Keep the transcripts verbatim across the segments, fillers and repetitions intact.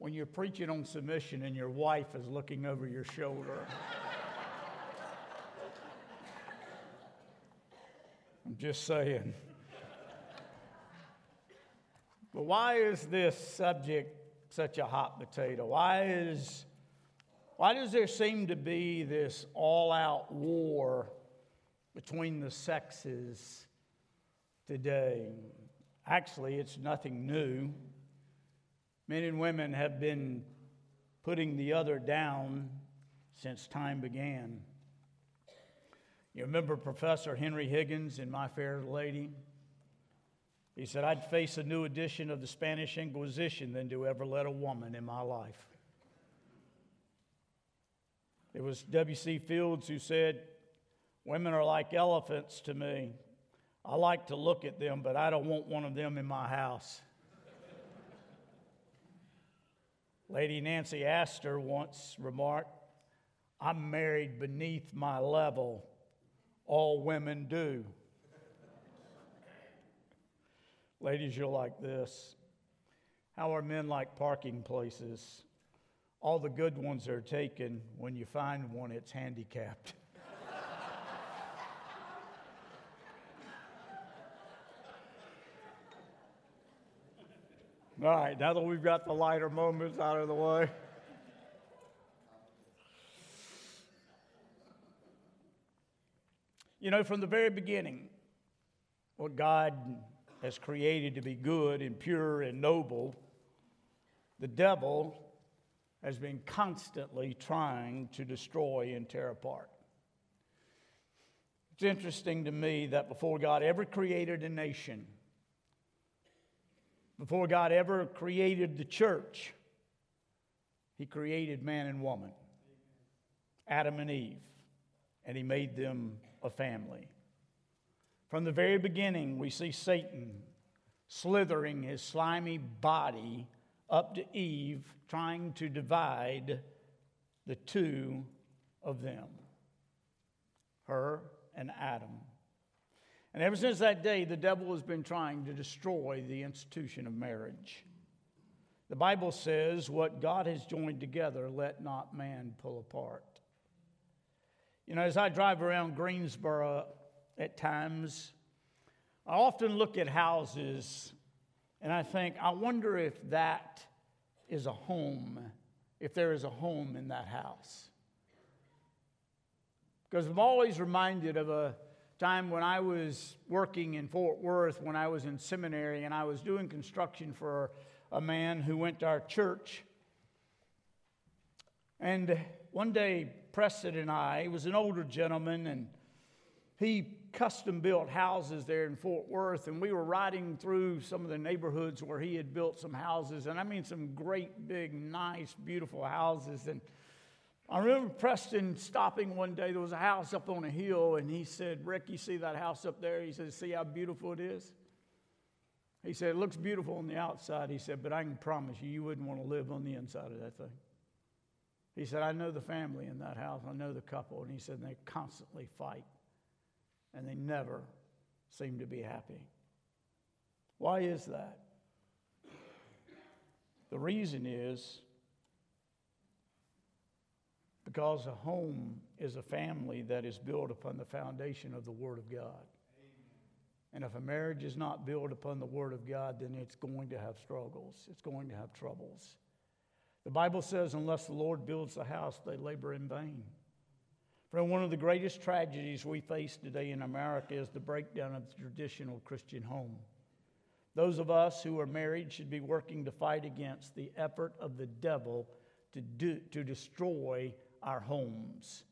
when you're preaching on submission and your wife is looking over your shoulder. I'm just saying. But why is this subject such a hot potato? Why is, why does there seem to be this all-out war between the sexes today? Actually, it's nothing new. Men and women have been putting the other down since time began. You remember Professor Henry Higgins in My Fair Lady? He said, "I'd face a new edition of the Spanish Inquisition than to ever let a woman in my life." It was W C Fields who said, "Women are like elephants to me. I like to look at them, but I don't want one of them in my house." Lady Nancy Astor once remarked, "I'm married beneath my level. All women do." Ladies, you're like this. How are men like parking places? All the good ones are taken. When you find one, it's handicapped. All right, now that we've got the lighter moments out of the way. You know, from the very beginning, what God has created to be good and pure and noble, the devil has been constantly trying to destroy and tear apart. It's interesting to me that before God ever created a nation, before God ever created the church, He created man and woman, Adam and Eve, and He made them a family. From the very beginning, we see Satan slithering his slimy body up to Eve, trying to divide the two of them, her and Adam. And ever since that day, the devil has been trying to destroy the institution of marriage. The Bible says, what God has joined together, let not man pull apart. You know, as I drive around Greensboro at times, I often look at houses and I think, I wonder if that is a home, if there is a home in that house. Because I'm always reminded of a time when I was working in Fort Worth when I was in seminary, and I was doing construction for a man who went to our church. And one day, Preston and I, he was an older gentleman, and he custom-built houses there in Fort Worth, and we were riding through some of the neighborhoods where he had built some houses, and I mean some great, big, nice, beautiful houses. And I remember Preston stopping one day. There was a house up on a hill, and he said, "Rick, you see that house up there?" He said, "See how beautiful it is?" He said, "It looks beautiful on the outside." He said, "But I can promise you, you wouldn't want to live on the inside of that thing." He said, "I know the family in that house. I know the couple." And he said, "They constantly fight, and they never seem to be happy." Why is that? The reason is, because a home is a family that is built upon the foundation of the Word of God. Amen. And if a marriage is not built upon the Word of God, then it's going to have struggles. It's going to have troubles. The Bible says, unless the Lord builds the house, they labor in vain. Friend, one of the greatest tragedies we face today in America is the breakdown of the traditional Christian home. Those of us who are married should be working to fight against the effort of the devil to do, to destroy our homes.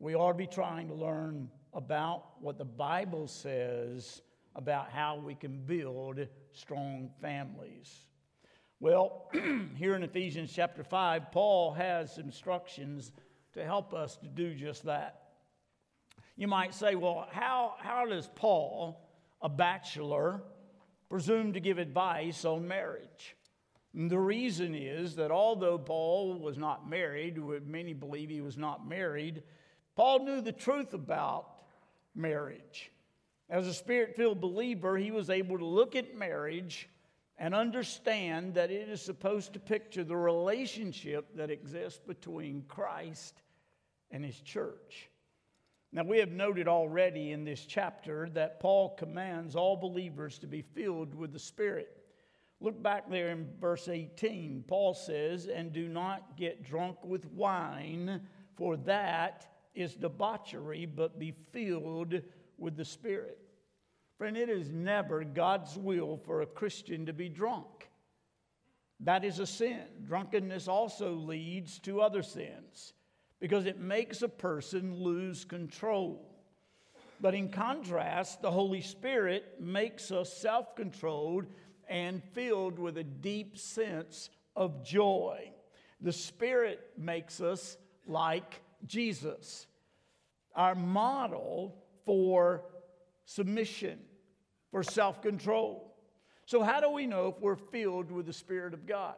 We ought to be trying to learn about what the Bible says about how we can build strong families. Well, here in Ephesians chapter five, Paul has instructions to help us to do just that. You might say, well, how, how does Paul, a bachelor, presume to give advice on marriage? And the reason is that although Paul was not married, many believe he was not married, Paul knew the truth about marriage. As a Spirit-filled believer, he was able to look at marriage and understand that it is supposed to picture the relationship that exists between Christ and his church. Now, we have noted already in this chapter that Paul commands all believers to be filled with the Spirit. Look back there in verse eighteen. Paul says, "And do not get drunk with wine, for that is debauchery, but be filled with the Spirit." Friend, it is never God's will for a Christian to be drunk. That is a sin. Drunkenness also leads to other sins because it makes a person lose control. But in contrast, the Holy Spirit makes us self-controlled and filled with a deep sense of joy. The Spirit makes us like Jesus, our model for submission, for self-control. So how do we know if we're filled with the Spirit of God?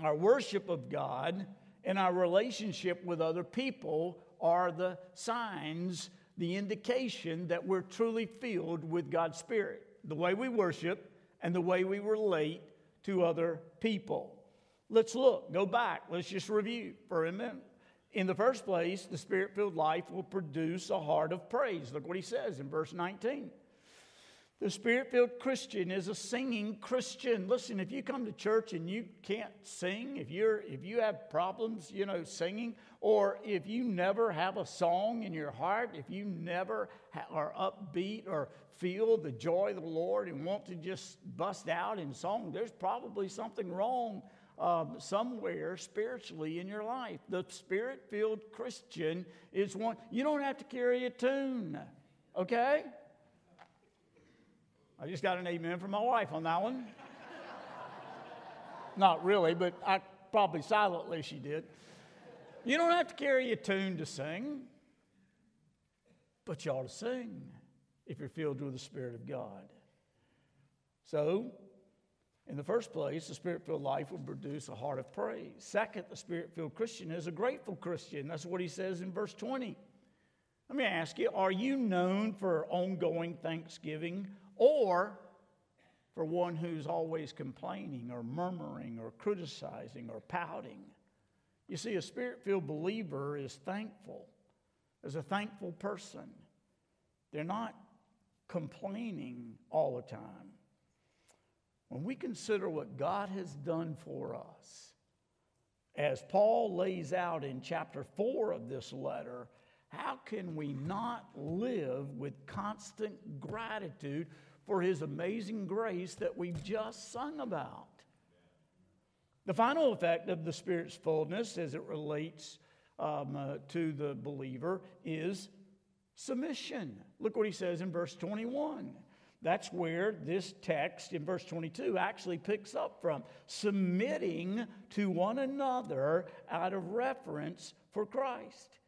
Our worship of God and our relationship with other people are the signs, the indication that we're truly filled with God's Spirit, the way we worship and the way we relate to other people. Let's look, go back, let's just review for a minute. In the first place, the Spirit-filled life will produce a heart of praise. Look what he says in verse nineteen. The Spirit-filled Christian is a singing Christian. Listen, if you come to church and you can't sing, if you're if you have problems, you know, singing, or if you never have a song in your heart, if you never ha- are upbeat or feel the joy of the Lord and want to just bust out in song, there's probably something wrong Um, somewhere spiritually in your life. The Spirit-filled Christian is one. You don't have to carry a tune, okay? I just got an amen from my wife on that one. Not really, but I probably silently she did. You don't have to carry a tune to sing, but you ought to sing if you're filled with the Spirit of God. So, in the first place, the Spirit-filled life will produce a heart of praise. Second, the Spirit-filled Christian is a grateful Christian. That's what he says in verse twenty. Let me ask you, are you known for ongoing thanksgiving or for one who's always complaining or murmuring or criticizing or pouting? You see, a Spirit-filled believer is thankful, is a thankful person. They're not complaining all the time. When we consider what God has done for us, as Paul lays out in chapter four of this letter, how can we not live with constant gratitude for his amazing grace that we've just sung about? The final effect of the Spirit's fullness as it relates um, uh, to the believer is submission. Look what he says in verse twenty-one. That's where this text in verse twenty-two actually picks up from. Submitting to one another out of reverence for Christ.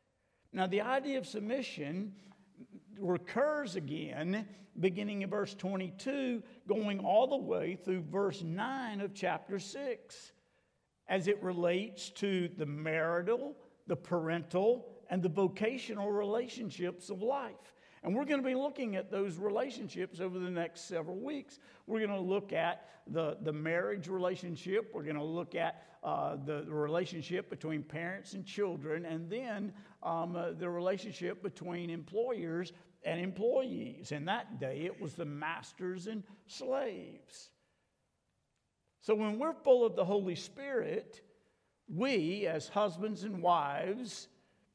Now, the idea of submission recurs again, beginning in verse twenty-two, going all the way through verse nine of chapter six, as it relates to the marital, the parental, and the vocational relationships of life. And we're going to be looking at those relationships over the next several weeks. We're going to look at the, the marriage relationship. We're going to look at uh, the, the relationship between parents and children, and then um, uh, the relationship between employers and employees. In that day, it was the masters and slaves. So when we're full of the Holy Spirit, we, as husbands and wives,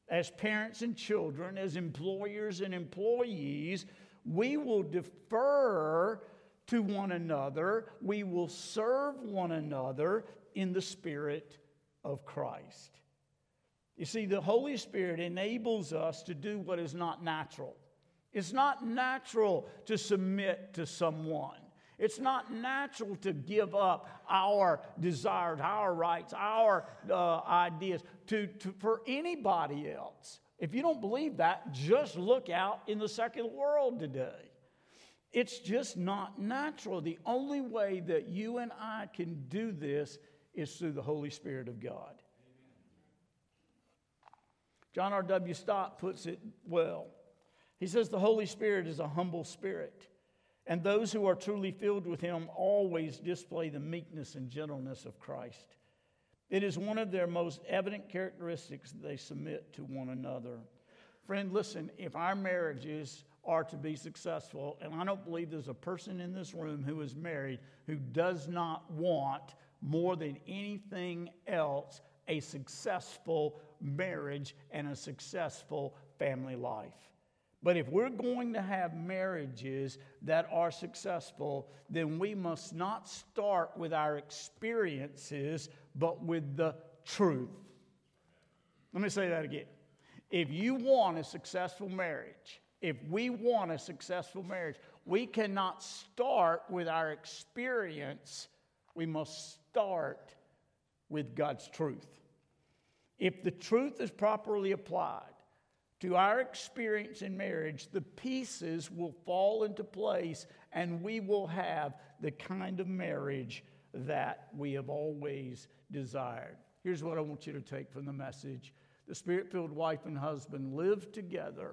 as parents and children, as employers and employees, we will defer to one another. We will serve one another in the Spirit of Christ. You see, the Holy Spirit enables us to do what is not natural. It's not natural to submit to someone. It's not natural to give up our desires, our rights, our uh, ideas to, to for anybody else. If you don't believe that, just look out in the secular world today. It's just not natural. The only way that you and I can do this is through the Holy Spirit of God. John R. W. Stott puts it well. He says the Holy Spirit is a humble spirit. And those who are truly filled with him always display the meekness and gentleness of Christ. It is one of their most evident characteristics that they submit to one another. Friend, listen, if our marriages are to be successful, and I don't believe there's a person in this room who is married who does not want more than anything else a successful marriage and a successful family life. But if we're going to have marriages that are successful, then we must not start with our experiences, but with the truth. Let me say that again. If you want a successful marriage, if we want a successful marriage, we cannot start with our experience. We must start with God's truth. If the truth is properly applied to our experience in marriage, the pieces will fall into place and we will have the kind of marriage that we have always desired. Here's what I want you to take from the message. The Spirit-filled wife and husband live together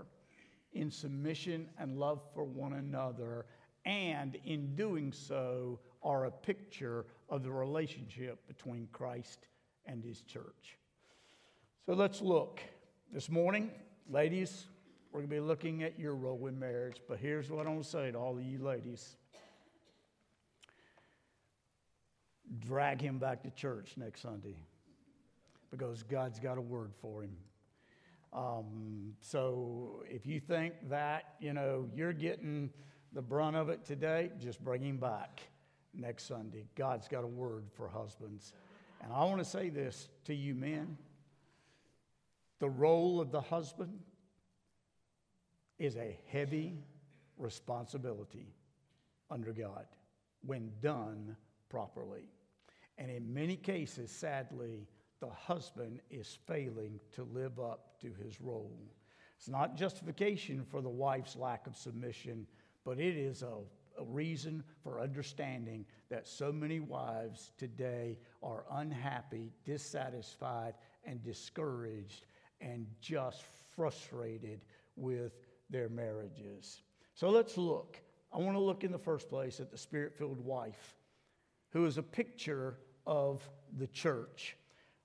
in submission and love for one another, and in doing so are a picture of the relationship between Christ and his church. So let's look. This morning, ladies, we're going to be looking at your role in marriage, but here's what I want to say to all of you ladies. Drag him back to church next Sunday because God's got a word for him. Um, so if you think that, you know, you're getting the brunt of it today, just bring him back next Sunday. God's got a word for husbands. And I want to say this to you men. The role of the husband is a heavy responsibility under God when done properly. And in many cases, sadly, the husband is failing to live up to his role. It's not justification for the wife's lack of submission, but it is a A reason for understanding that so many wives today are unhappy, dissatisfied, and discouraged, and just frustrated with their marriages. So let's look. I want to look in the first place at the Spirit-filled wife, who is a picture of the church.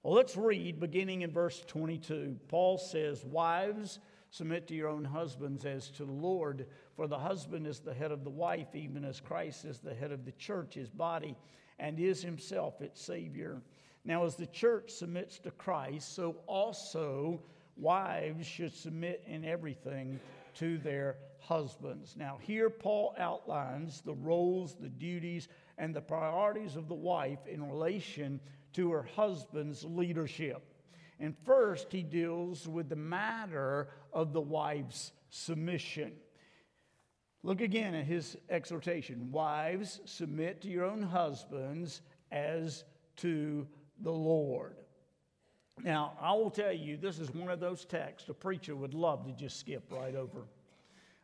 Well, let's read beginning in verse twenty-two. Paul says, "Wives, submit to your own husbands as to the Lord, for the husband is the head of the wife, even as Christ is the head of the church, his body, and is himself its Savior. Now, as the church submits to Christ, so also wives should submit in everything to their husbands." Now, here Paul outlines the roles, the duties, and the priorities of the wife in relation to her husband's leadership. And first, he deals with the matter of the wife's submission. Look again at his exhortation. "Wives, submit to your own husbands as to the Lord." Now, I will tell you, this is one of those texts a preacher would love to just skip right over.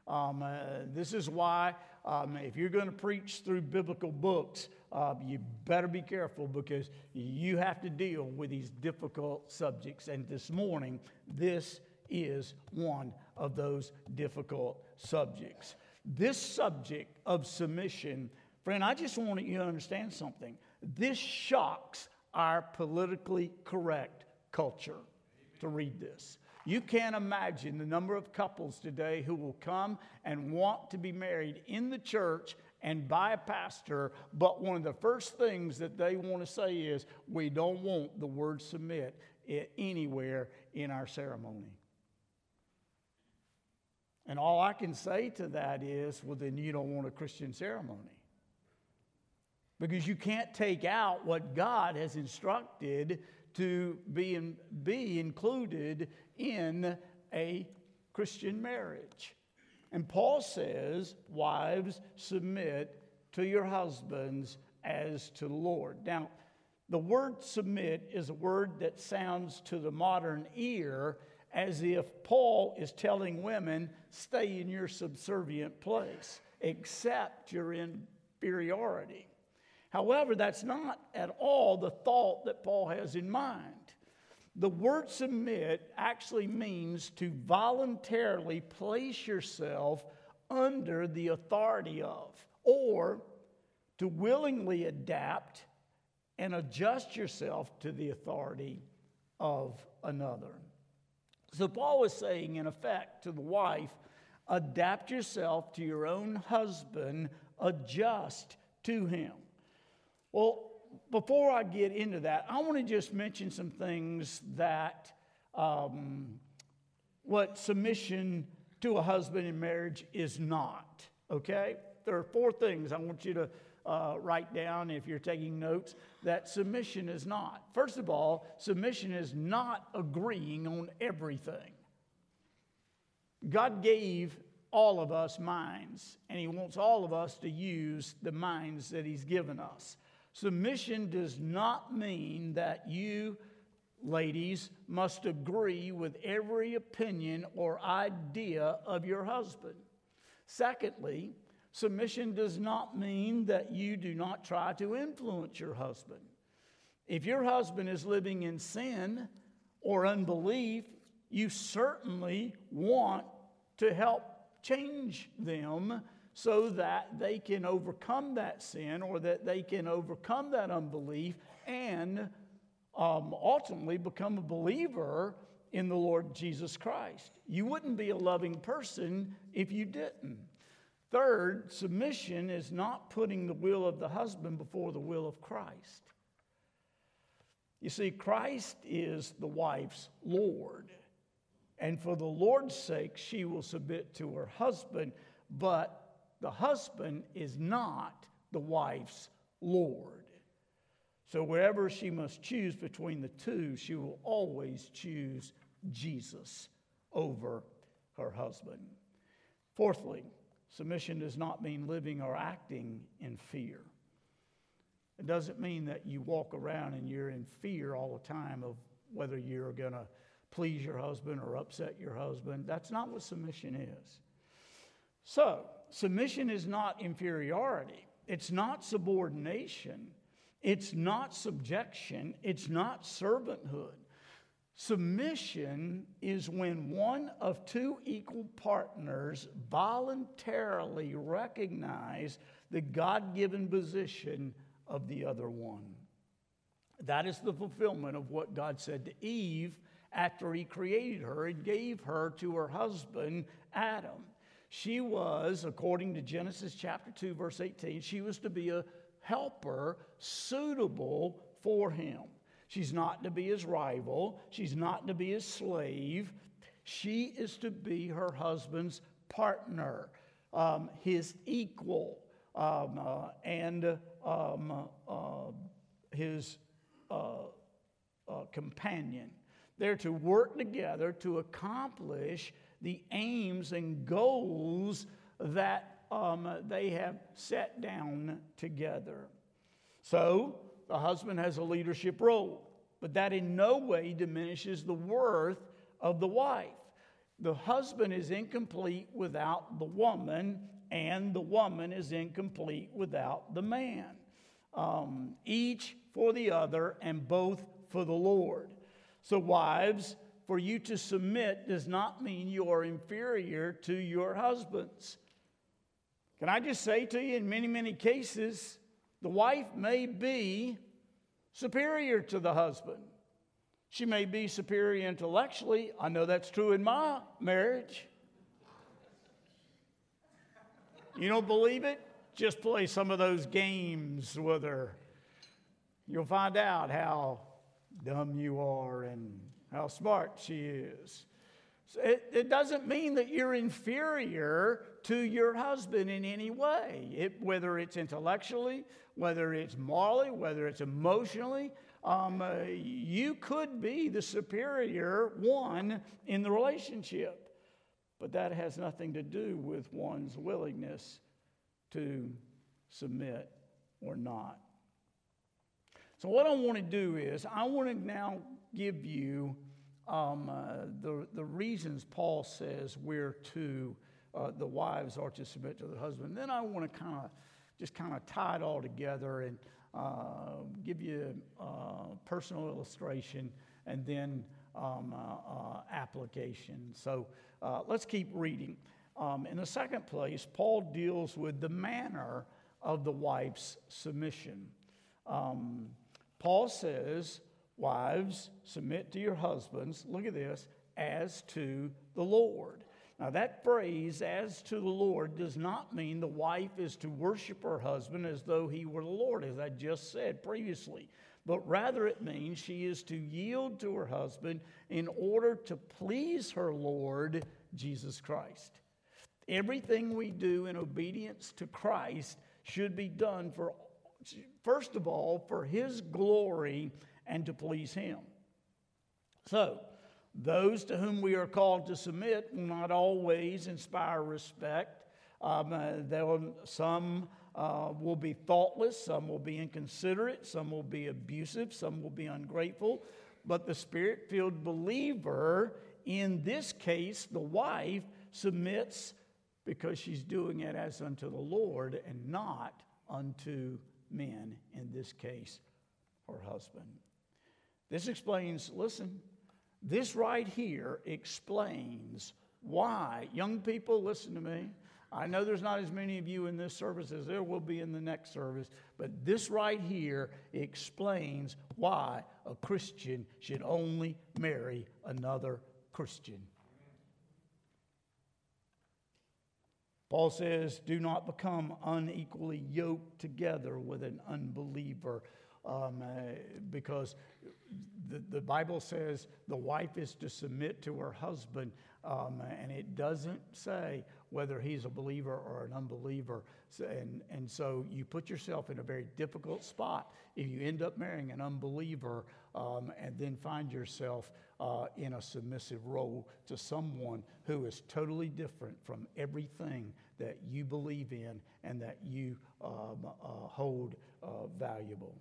Um, uh, this is why um, if you're going to preach through biblical books, Uh, you better be careful, because you have to deal with these difficult subjects. And this morning, this is one of those difficult subjects. This subject of submission, friend, I just want you to understand something. This shocks our politically correct culture. Amen. To read this. You can't imagine the number of couples today who will come and want to be married in the church and by a pastor, but one of the first things that they want to say is, "We don't want the word submit anywhere in our ceremony." And all I can say to that is, well, then you don't want a Christian ceremony. Because you can't take out what God has instructed to be, in, be included in a Christian marriage. And Paul says, "Wives, submit to your husbands as to the Lord." Now, the word submit is a word that sounds to the modern ear as if Paul is telling women, stay in your subservient place, accept your inferiority. However, that's not at all the thought that Paul has in mind. The word submit actually means to voluntarily place yourself under the authority of or to willingly adapt and adjust yourself to the authority of another. So Paul was saying, in effect, to the wife, adapt yourself to your own husband, adjust to him. Well, before I get into that, I want to just mention some things that um, what submission to a husband in marriage is not, okay? There are four things I want you to uh, write down if you're taking notes that submission is not. First of all, submission is not agreeing on everything. God gave all of us minds, and he wants all of us to use the minds that he's given us. Submission does not mean that you, ladies, must agree with every opinion or idea of your husband. Secondly, submission does not mean that you do not try to influence your husband. If your husband is living in sin or unbelief, you certainly want to help change them so that they can overcome that sin or that they can overcome that unbelief and um, ultimately become a believer in the Lord Jesus Christ. You wouldn't be a loving person if you didn't. Third, submission is not putting the will of the husband before the will of Christ. You see, Christ is the wife's Lord. And for the Lord's sake, she will submit to her husband, but the husband is not the wife's Lord. So wherever she must choose between the two, she will always choose Jesus over her husband. Fourthly, submission does not mean living or acting in fear. It doesn't mean that you walk around and you're in fear all the time of whether you're going to please your husband or upset your husband. That's not what submission is. So, submission is not inferiority. It's not subordination. It's not subjection. It's not servanthood. Submission is when one of two equal partners voluntarily recognize the God-given position of the other one. That is the fulfillment of what God said to Eve after he created her and gave her to her husband, Adam. She was, according to Genesis chapter two, verse eighteen, she was to be a helper suitable for him. She's not to be his rival. She's not to be his slave. She is to be her husband's partner, um, his equal, um, uh, and um, uh, his uh, uh, companion. They're to work together to accomplish the aims and goals that um, they have set down together. So the husband has a leadership role, but that in no way diminishes the worth of the wife. The husband is incomplete without the woman, and the woman is incomplete without the man. Um, each for the other, and both for the Lord. So wives, for you to submit does not mean you are inferior to your husbands. Can I just say to you, in many, many cases, the wife may be superior to the husband. She may be superior intellectually. I know that's true in my marriage. You don't believe it? Just play some of those games with her. You'll find out how dumb you are and how smart she is. So it, it doesn't mean that you're inferior to your husband in any way, it, whether it's intellectually, whether it's morally, whether it's emotionally. Um, uh, you could be the superior one in the relationship, but that has nothing to do with one's willingness to submit or not. So what I want to do is I want to now give you um, uh, the, the reasons Paul says where to, uh, the wives are to submit to the husband. Then I want to kind of just kind of tie it all together and uh, give you a uh, personal illustration and then um, uh, uh, application. So uh, let's keep reading. Um, in the second place, Paul deals with the manner of of the wife's submission. Um, Paul says, wives, submit to your husbands, look at this, as to the Lord. Now that phrase, as to the Lord, does not mean the wife is to worship her husband as though he were the Lord, as I just said previously. But rather it means she is to yield to her husband in order to please her Lord, Jesus Christ. Everything we do in obedience to Christ should be done for, first of all, for his glory and to please him. So, those to whom we are called to submit will not always inspire respect. Um, uh, there will, some uh, will be thoughtless, some will be inconsiderate, some will be abusive, some will be ungrateful. But the Spirit-filled believer, in this case, the wife, submits because she's doing it as unto the Lord and not unto men, in this case, her husband. This explains, listen, this right here explains why, young people, listen to me. I know there's not as many of you in this service as there will be in the next service, but this right here explains why a Christian should only marry another Christian. Paul says, do not become unequally yoked together with an unbeliever. Um, uh, because the, the Bible says the wife is to submit to her husband, um, and it doesn't say whether he's a believer or an unbeliever. So, and, and so you put yourself in a very difficult spot if you end up marrying an unbeliever um, and then find yourself uh, in a submissive role to someone who is totally different from everything that you believe in and that you um, uh, hold uh, valuable.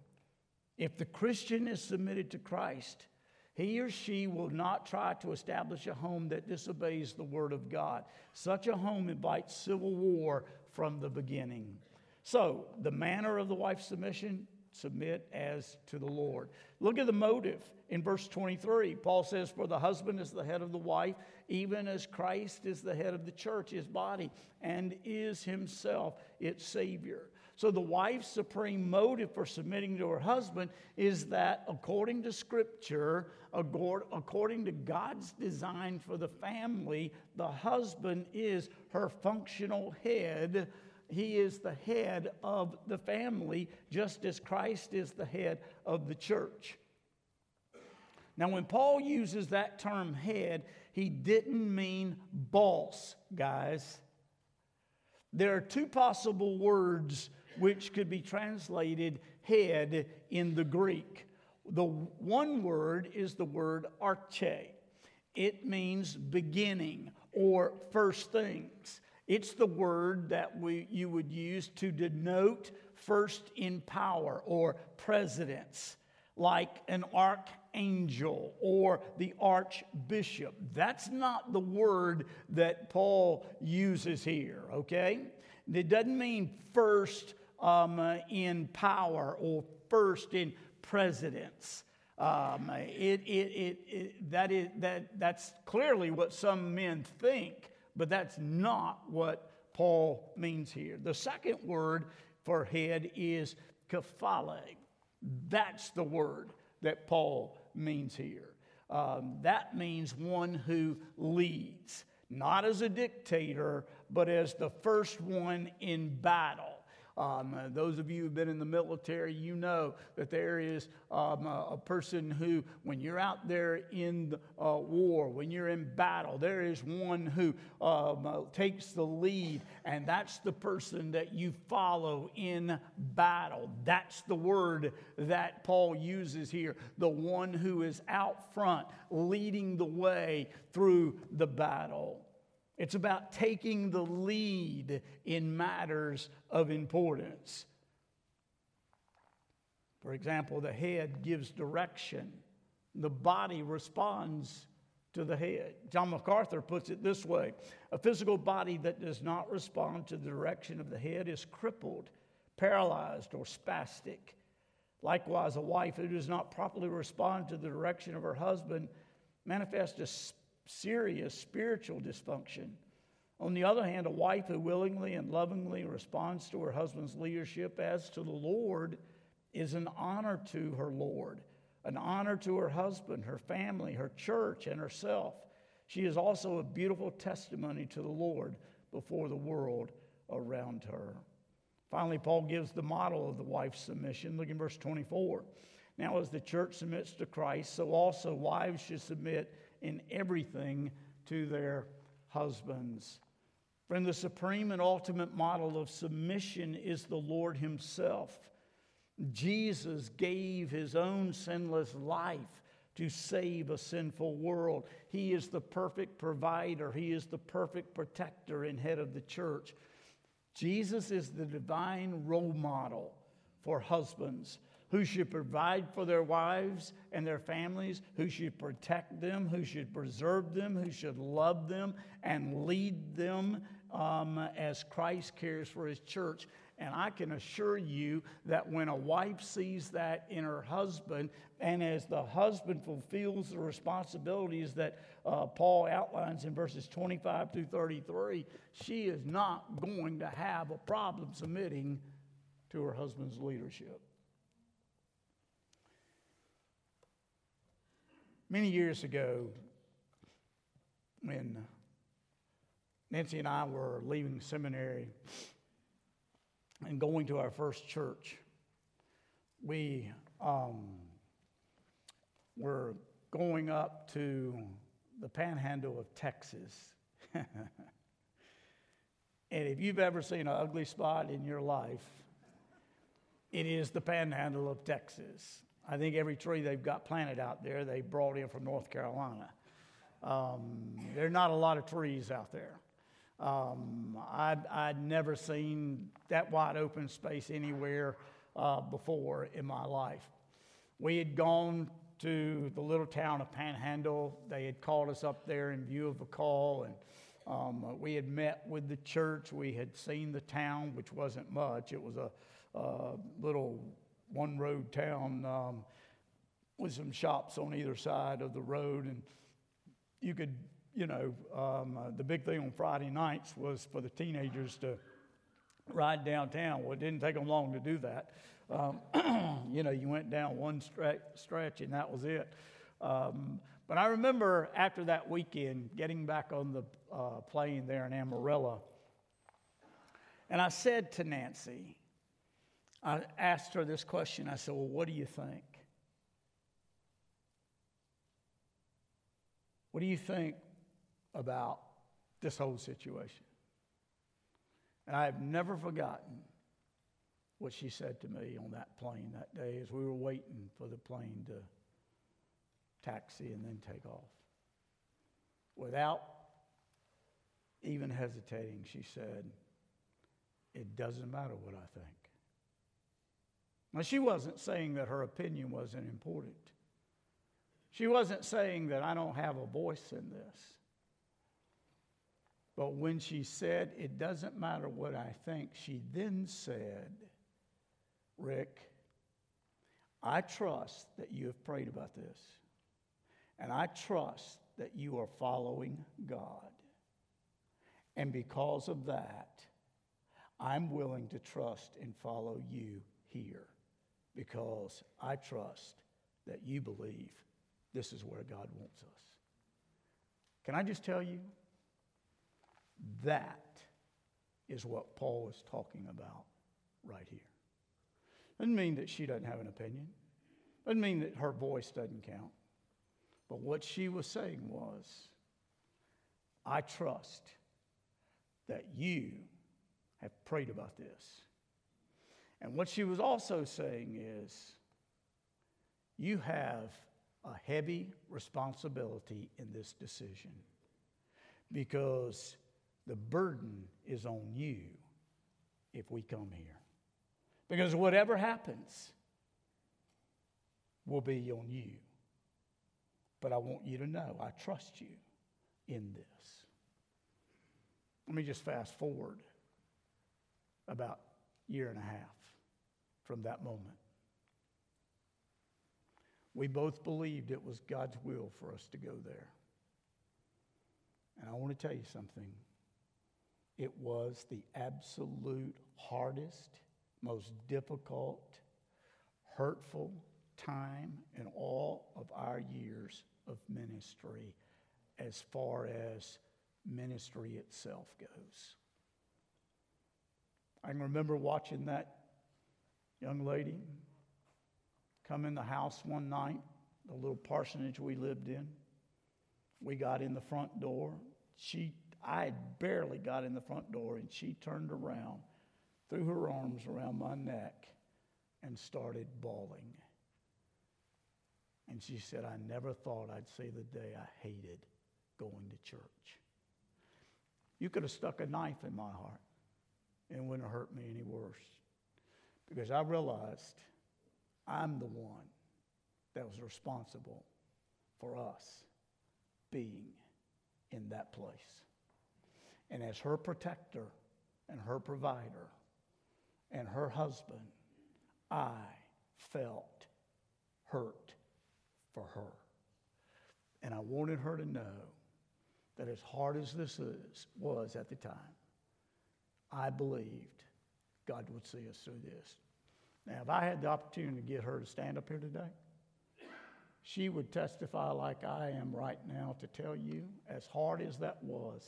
If the Christian is submitted to Christ, he or she will not try to establish a home that disobeys the Word of God. Such a home invites civil war from the beginning. So, the manner of the wife's submission, submit as to the Lord. Look at the motive in verse twenty-three. Paul says, for the husband is the head of the wife, even as Christ is the head of the church, his body, and is himself its Savior. So the wife's supreme motive for submitting to her husband is that according to Scripture, according to God's design for the family, the husband is her functional head. He is the head of the family, just as Christ is the head of the church. Now, when Paul uses that term head, he didn't mean boss, guys. There are two possible words which could be translated head in the Greek. The one word is the word arche. It means beginning or first things. It's the word that we, you would use to denote first in power or presidents, like an archangel or the archbishop. That's not the word that Paul uses here, okay? It doesn't mean first Um, uh, in power or first in presidents. Um, it, it, it, it, that is, that, that's clearly what some men think, but that's not what Paul means here. The second word for head is kephale. That's the word that Paul means here. Um, that means one who leads, not as a dictator, but as the first one in battle. Um, those of you who've been in the military, you know that there is um, a, a person who, when you're out there in the, uh, war, when you're in battle, there is one who um, uh, takes the lead, and that's the person that you follow in battle. That's the word that Paul uses here, the one who is out front, leading the way through the battle. It's about taking the lead in matters of importance. For example, the head gives direction. The body responds to the head. John MacArthur puts it this way. A physical body that does not respond to the direction of the head is crippled, paralyzed, or spastic. Likewise, a wife who does not properly respond to the direction of her husband manifests a serious spiritual dysfunction. On the other hand, a wife who willingly and lovingly responds to her husband's leadership as to the Lord is an honor to her Lord, an honor to her husband, her family, her church, and herself. She is also a beautiful testimony to the Lord before the world around her. Finally, Paul gives the model of the wife's submission. Look in verse twenty-four. Now, as the church submits to Christ, so also wives should submit in everything to their husbands. Friend, the supreme and ultimate model of submission is the Lord himself. Jesus gave his own sinless life to save a sinful world. He is the perfect provider. He is the perfect protector and head of the church. Jesus is the divine role model for husbands who should provide for their wives and their families, who should protect them, who should preserve them, who should love them and lead them um, as Christ cares for his church. And I can assure you that when a wife sees that in her husband, and as the husband fulfills the responsibilities that uh, Paul outlines in verses twenty-five through thirty-three, she is not going to have a problem submitting to her husband's leadership. Many years ago, when Nancy and I were leaving seminary and going to our first church, we um, were going up to the Panhandle of Texas. And if you've ever seen an ugly spot in your life, it is the Panhandle of Texas. I think every tree they've got planted out there, they brought in from North Carolina. Um, there are not a lot of trees out there. Um, I'd, I'd never seen that wide open space anywhere uh, before in my life. We had gone to the little town of Panhandle. They had called us up there in view of a call, and um, we had met with the church. We had seen the town, which wasn't much. It was a, a little one-road town um, with some shops on either side of the road, and you could You know, um, uh, the big thing on Friday nights was for the teenagers to ride downtown. Well, it didn't take them long to do that. Um, you know, you went down one stre- stretch and that was it. Um, but I remember after that weekend getting back on the uh, plane there in Amarillo. And I said to Nancy, I asked her this question. I said, well, what do you think? What do you think about this whole situation? And I have never forgotten what she said to me on that plane that day as we were waiting for the plane to taxi and then take off. Without even hesitating, she said, "It doesn't matter what I think." Now, she wasn't saying that her opinion wasn't important. She wasn't saying that I don't have a voice in this. But when she said, "It doesn't matter what I think," she then said, "Rick, I trust that you have prayed about this. And I trust that you are following God. And because of that, I'm willing to trust and follow you here. Because I trust that you believe this is where God wants us." Can I just tell you? That is what Paul is talking about right here. Doesn't mean that she doesn't have an opinion. Doesn't mean that her voice doesn't count. But what she was saying was, I trust that you have prayed about this. And what she was also saying is, you have a heavy responsibility in this decision, because the burden is on you if we come here. Because whatever happens will be on you. But I want you to know I trust you in this. Let me just fast forward about a year and a half from that moment. We both believed it was God's will for us to go there. And I want to tell you something. It was the absolute hardest, most difficult, hurtful time in all of our years of ministry as far as ministry itself goes. I can remember watching that young lady come in the house one night, the little parsonage we lived in. We got in the front door. She, I had barely got in the front door, and she turned around, threw her arms around my neck, and started bawling. And she said, I never thought I'd see the day I hated going to church. You could have stuck a knife in my heart, and it wouldn't have hurt me any worse, because I realized I'm the one that was responsible for us being in that place. And as her protector and her provider and her husband, I felt hurt for her. And I wanted her to know that as hard as this is, was at the time, I believed God would see us through this. Now, if I had the opportunity to get her to stand up here today, she would testify like I am right now to tell you, as hard as that was,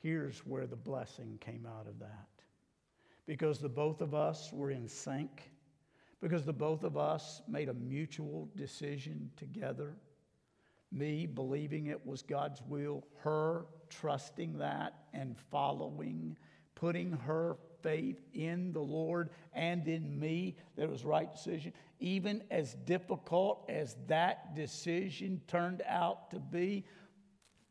here's where the blessing came out of that. Because the both of us were in sync, because the both of us made a mutual decision together, me believing it was God's will, her trusting that and following, putting her faith in the Lord and in me, that was the right decision. Even as difficult as that decision turned out to be,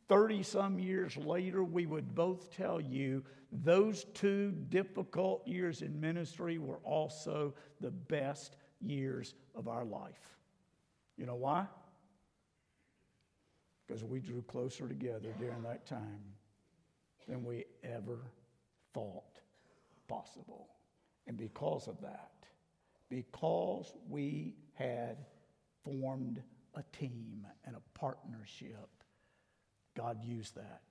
thirty-some years later, we would both tell you those two difficult years in ministry were also the best years of our life. You know why? Because we drew closer together during that time than we ever thought possible. And because of that, because we had formed a team and a partnership, God used that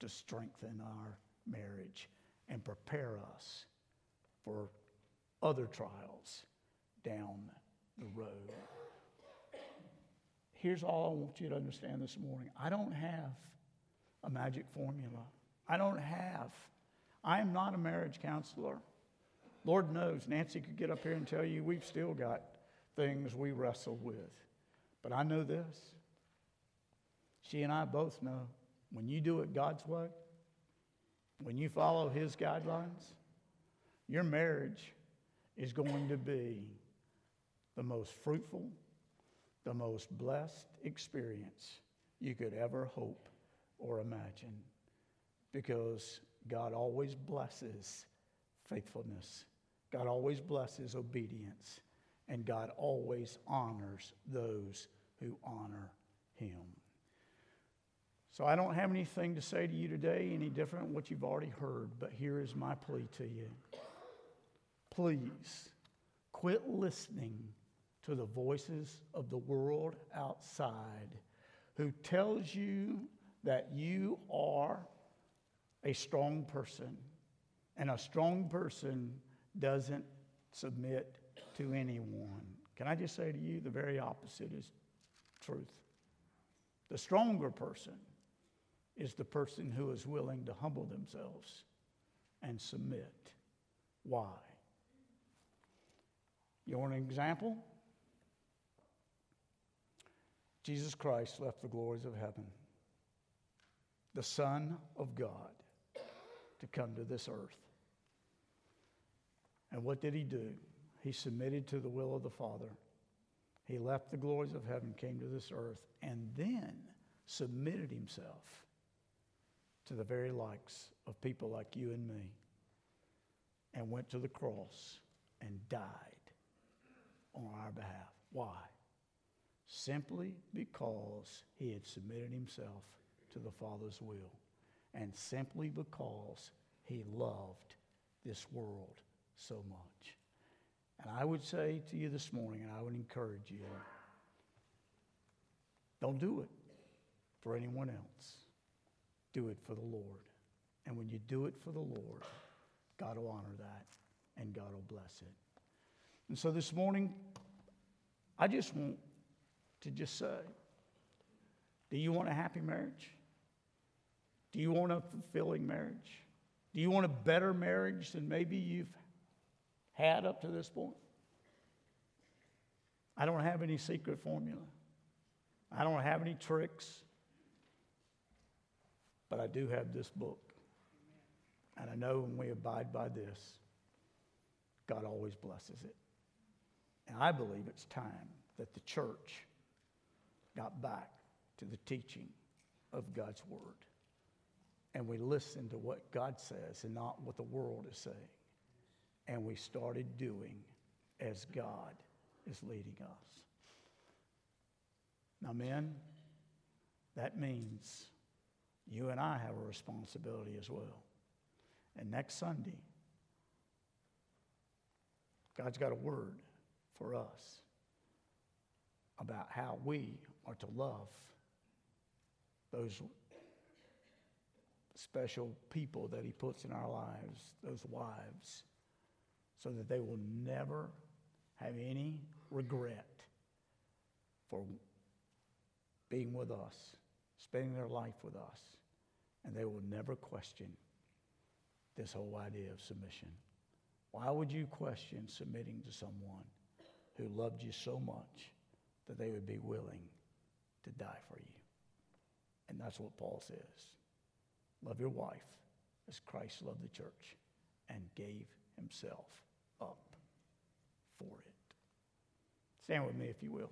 to strengthen our marriage and prepare us for other trials down the road. Here's all I want you to understand this morning. I don't have a magic formula. I don't have. I am not a marriage counselor. Lord knows, Nancy could get up here and tell you we've still got things we wrestle with. But I know this. She and I both know, when you do it God's way, when you follow His guidelines, your marriage is going to be the most fruitful, the most blessed experience you could ever hope or imagine, because God always blesses faithfulness. God always blesses obedience, and God always honors those who honor Him. So I don't have anything to say to you today any different than what you've already heard, but here is my plea to you. Please quit listening to the voices of the world outside who tells you that you are a strong person, and a strong person doesn't submit to anyone. Can I just say to you, the very opposite is truth. The stronger person is the person who is willing to humble themselves and submit. Why? You want an example? Jesus Christ left the glories of heaven, the Son of God, to come to this earth. And what did He do? He submitted to the will of the Father. He left the glories of heaven, came to this earth, and then submitted Himself to the very likes of people like you and me, and went to the cross and died on our behalf. Why? Simply because He had submitted Himself to the Father's will, and simply because He loved this world so much. And I would say to you this morning, and I would encourage you, don't do it for anyone else. Do it for the Lord. And when you do it for the Lord, God will honor that and God will bless it. And so this morning, I just want to just say, do you want a happy marriage? Do you want a fulfilling marriage? Do you want a better marriage than maybe you've had up to this point? I don't have any secret formula. I don't have any tricks. But I do have this book. And I know when we abide by this, God always blesses it. And I believe it's time that the church got back to the teaching of God's word. And we listened to what God says and not what the world is saying. And we started doing as God is leading us. Now, men, that means you and I have a responsibility as well. And next Sunday, God's got a word for us about how we are to love those special people that he puts in our lives, those wives, so that they will never have any regret for being with us, spending their life with us, and they will never question this whole idea of submission. Why would you question submitting to someone who loved you so much that they would be willing to die for you? And that's what Paul says. Love your wife as Christ loved the church and gave himself up for it. Stand with me if you will.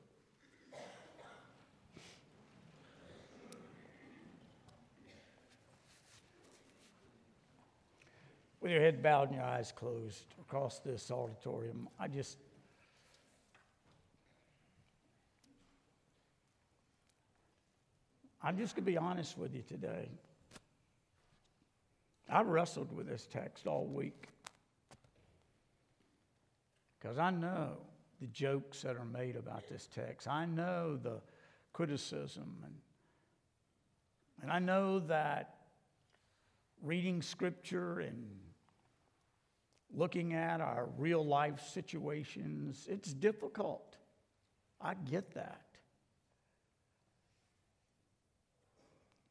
With your head bowed and your eyes closed across this auditorium, I just, I'm just going to be honest with you today. I wrestled with this text all week because I know the jokes that are made about this text. I know the criticism, and, and I know that reading Scripture and looking at our real life situations, it's difficult. I get that.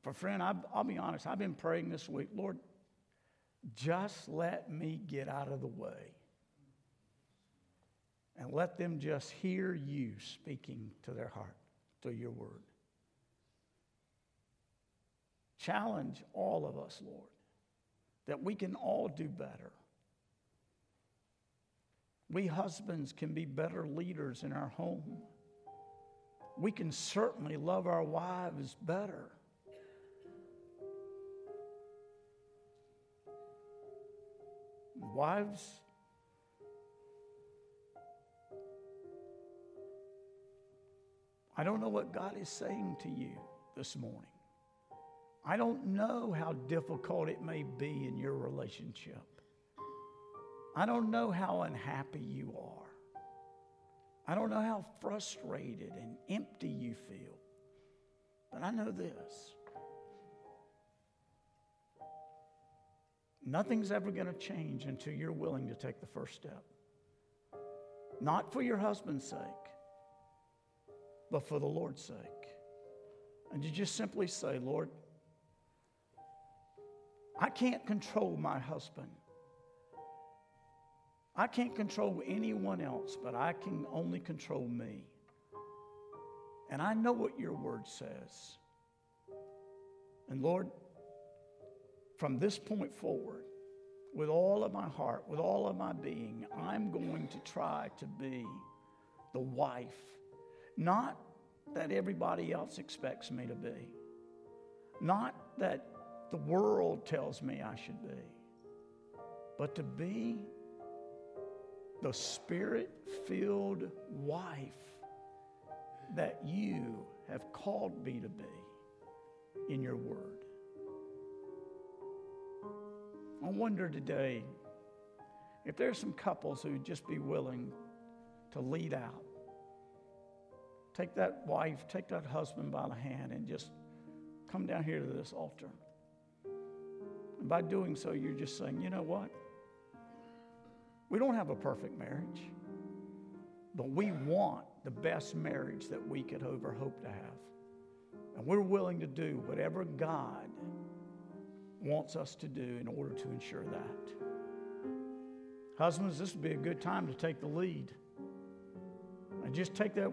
But friend, I've, I'll be honest, I've been praying this week, Lord, just let me get out of the way and let them just hear you speaking to their heart through your word. Challenge all of us, Lord, that we can all do better. We husbands can be better leaders in our home. We can certainly love our wives better. Wives, I don't know what God is saying to you this morning. I don't know how difficult it may be in your relationship. I don't know how unhappy you are. I don't know how frustrated and empty you feel. But I know this. Nothing's ever going to change until you're willing to take the first step. Not for your husband's sake, but for the Lord's sake. And you just simply say, Lord, I can't control my husband. I can't control anyone else, but I can only control me. And I know what your word says. And Lord, from this point forward, with all of my heart, with all of my being, I'm going to try to be the wife, not that everybody else expects me to be, not that the world tells me I should be, but to be the Spirit-filled wife that you have called me to be in your word. I wonder today if there's some couples who would just be willing to lead out. Take that wife, take that husband by the hand, and just come down here to this altar. And by doing so, you're just saying, you know what? We don't have a perfect marriage, but we want the best marriage that we could ever hope to have. And we're willing to do whatever God wants us to do in order to ensure that. Husbands, this would be a good time to take the lead. And just take that